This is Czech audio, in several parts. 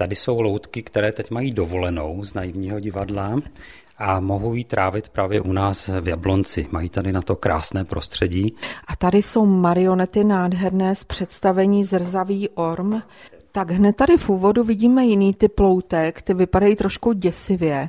Tady jsou loutky, které teď mají dovolenou z Naivního divadla a mohou ji trávit právě u nás v Jablonci. Mají tady na to krásné prostředí. A tady jsou marionety nádherné z představení Zrzavý orm. Tak hned tady v úvodu vidíme jiný typ loutek, ty vypadají trošku děsivě.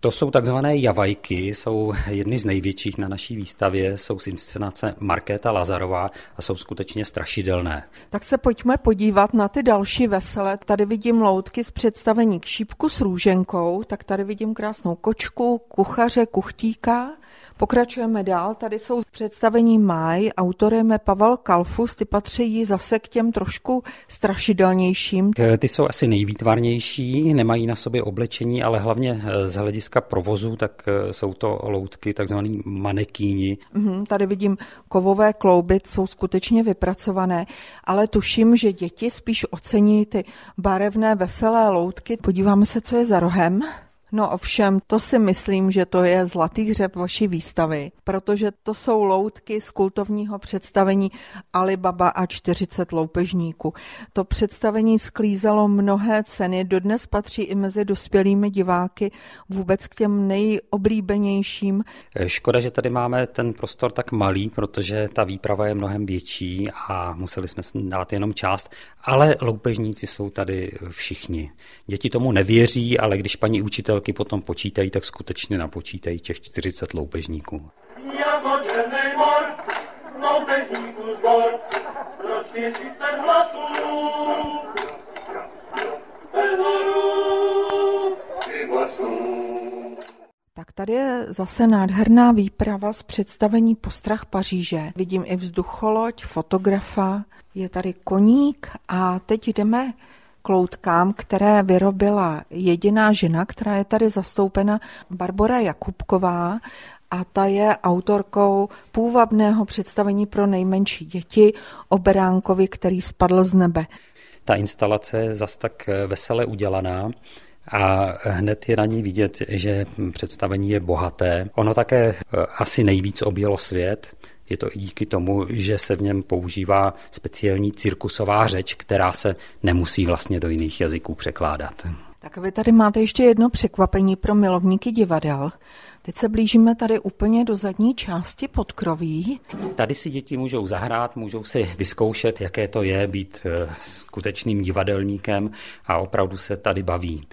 To jsou takzvané javajky, jsou jedny z největších na naší výstavě, jsou z inscenace Markéta Lazarová a jsou skutečně strašidelné. Tak se pojďme podívat na ty další veselé. Tady vidím loutky z představení K šípku s růženkou, tak tady vidím krásnou kočku, kuchaře, kuchtíka. Pokračujeme dál, tady jsou představení Máj, autorem je Pavel Kalfus, ty patří zase k těm trošku strašidelnějším. Ty jsou asi nejvýtvarnější, nemají na sobě oblečení, ale hlavně z hlediska provozu, tak jsou to loutky, takzvaný manekýni. Tady vidím kovové klouby, jsou skutečně vypracované, ale tuším, že děti spíš ocení ty barevné, veselé loutky. Podíváme se, co je za rohem. No ovšem, to si myslím, že to je zlatý hřeb vaší výstavy, protože to jsou loutky z kultovního představení Alibaba a 40 loupežníků. To představení sklízelo mnohé ceny, dodnes patří i mezi dospělými diváky vůbec k těm nejoblíbenějším. Škoda, že tady máme ten prostor tak malý, protože ta výprava je mnohem větší a museli jsme dát jenom část, ale loupežníci jsou tady všichni. Děti tomu nevěří, ale když paní učitel potom počítají, tak skutečně napočítají těch 40 loupežníků. Jako černej mor, loupežníků zbor, pro 40 hlasů. Tak tady je zase nádherná výprava z představení Postrach Paříže. Vidím i vzducholoď, fotografa, je tady koník a teď jdeme k loutkám, které vyrobila jediná žena, která je tady zastoupena, Barbora Jakubková, a ta je autorkou půvabného představení pro nejmenší děti o Bránkovi, který spadl z nebe. Ta instalace je zas tak vesele udělaná a hned je na ní vidět, že představení je bohaté. Ono také asi nejvíc objelo svět. Je to i díky tomu, že se v něm používá speciální cirkusová řeč, která se nemusí vlastně do jiných jazyků překládat. Tak vy tady máte ještě jedno překvapení pro milovníky divadel. Teď se blížíme tady úplně do zadní části podkroví. Tady si děti můžou zahrát, můžou si vyzkoušet, jaké to je být skutečným divadelníkem a opravdu se tady baví.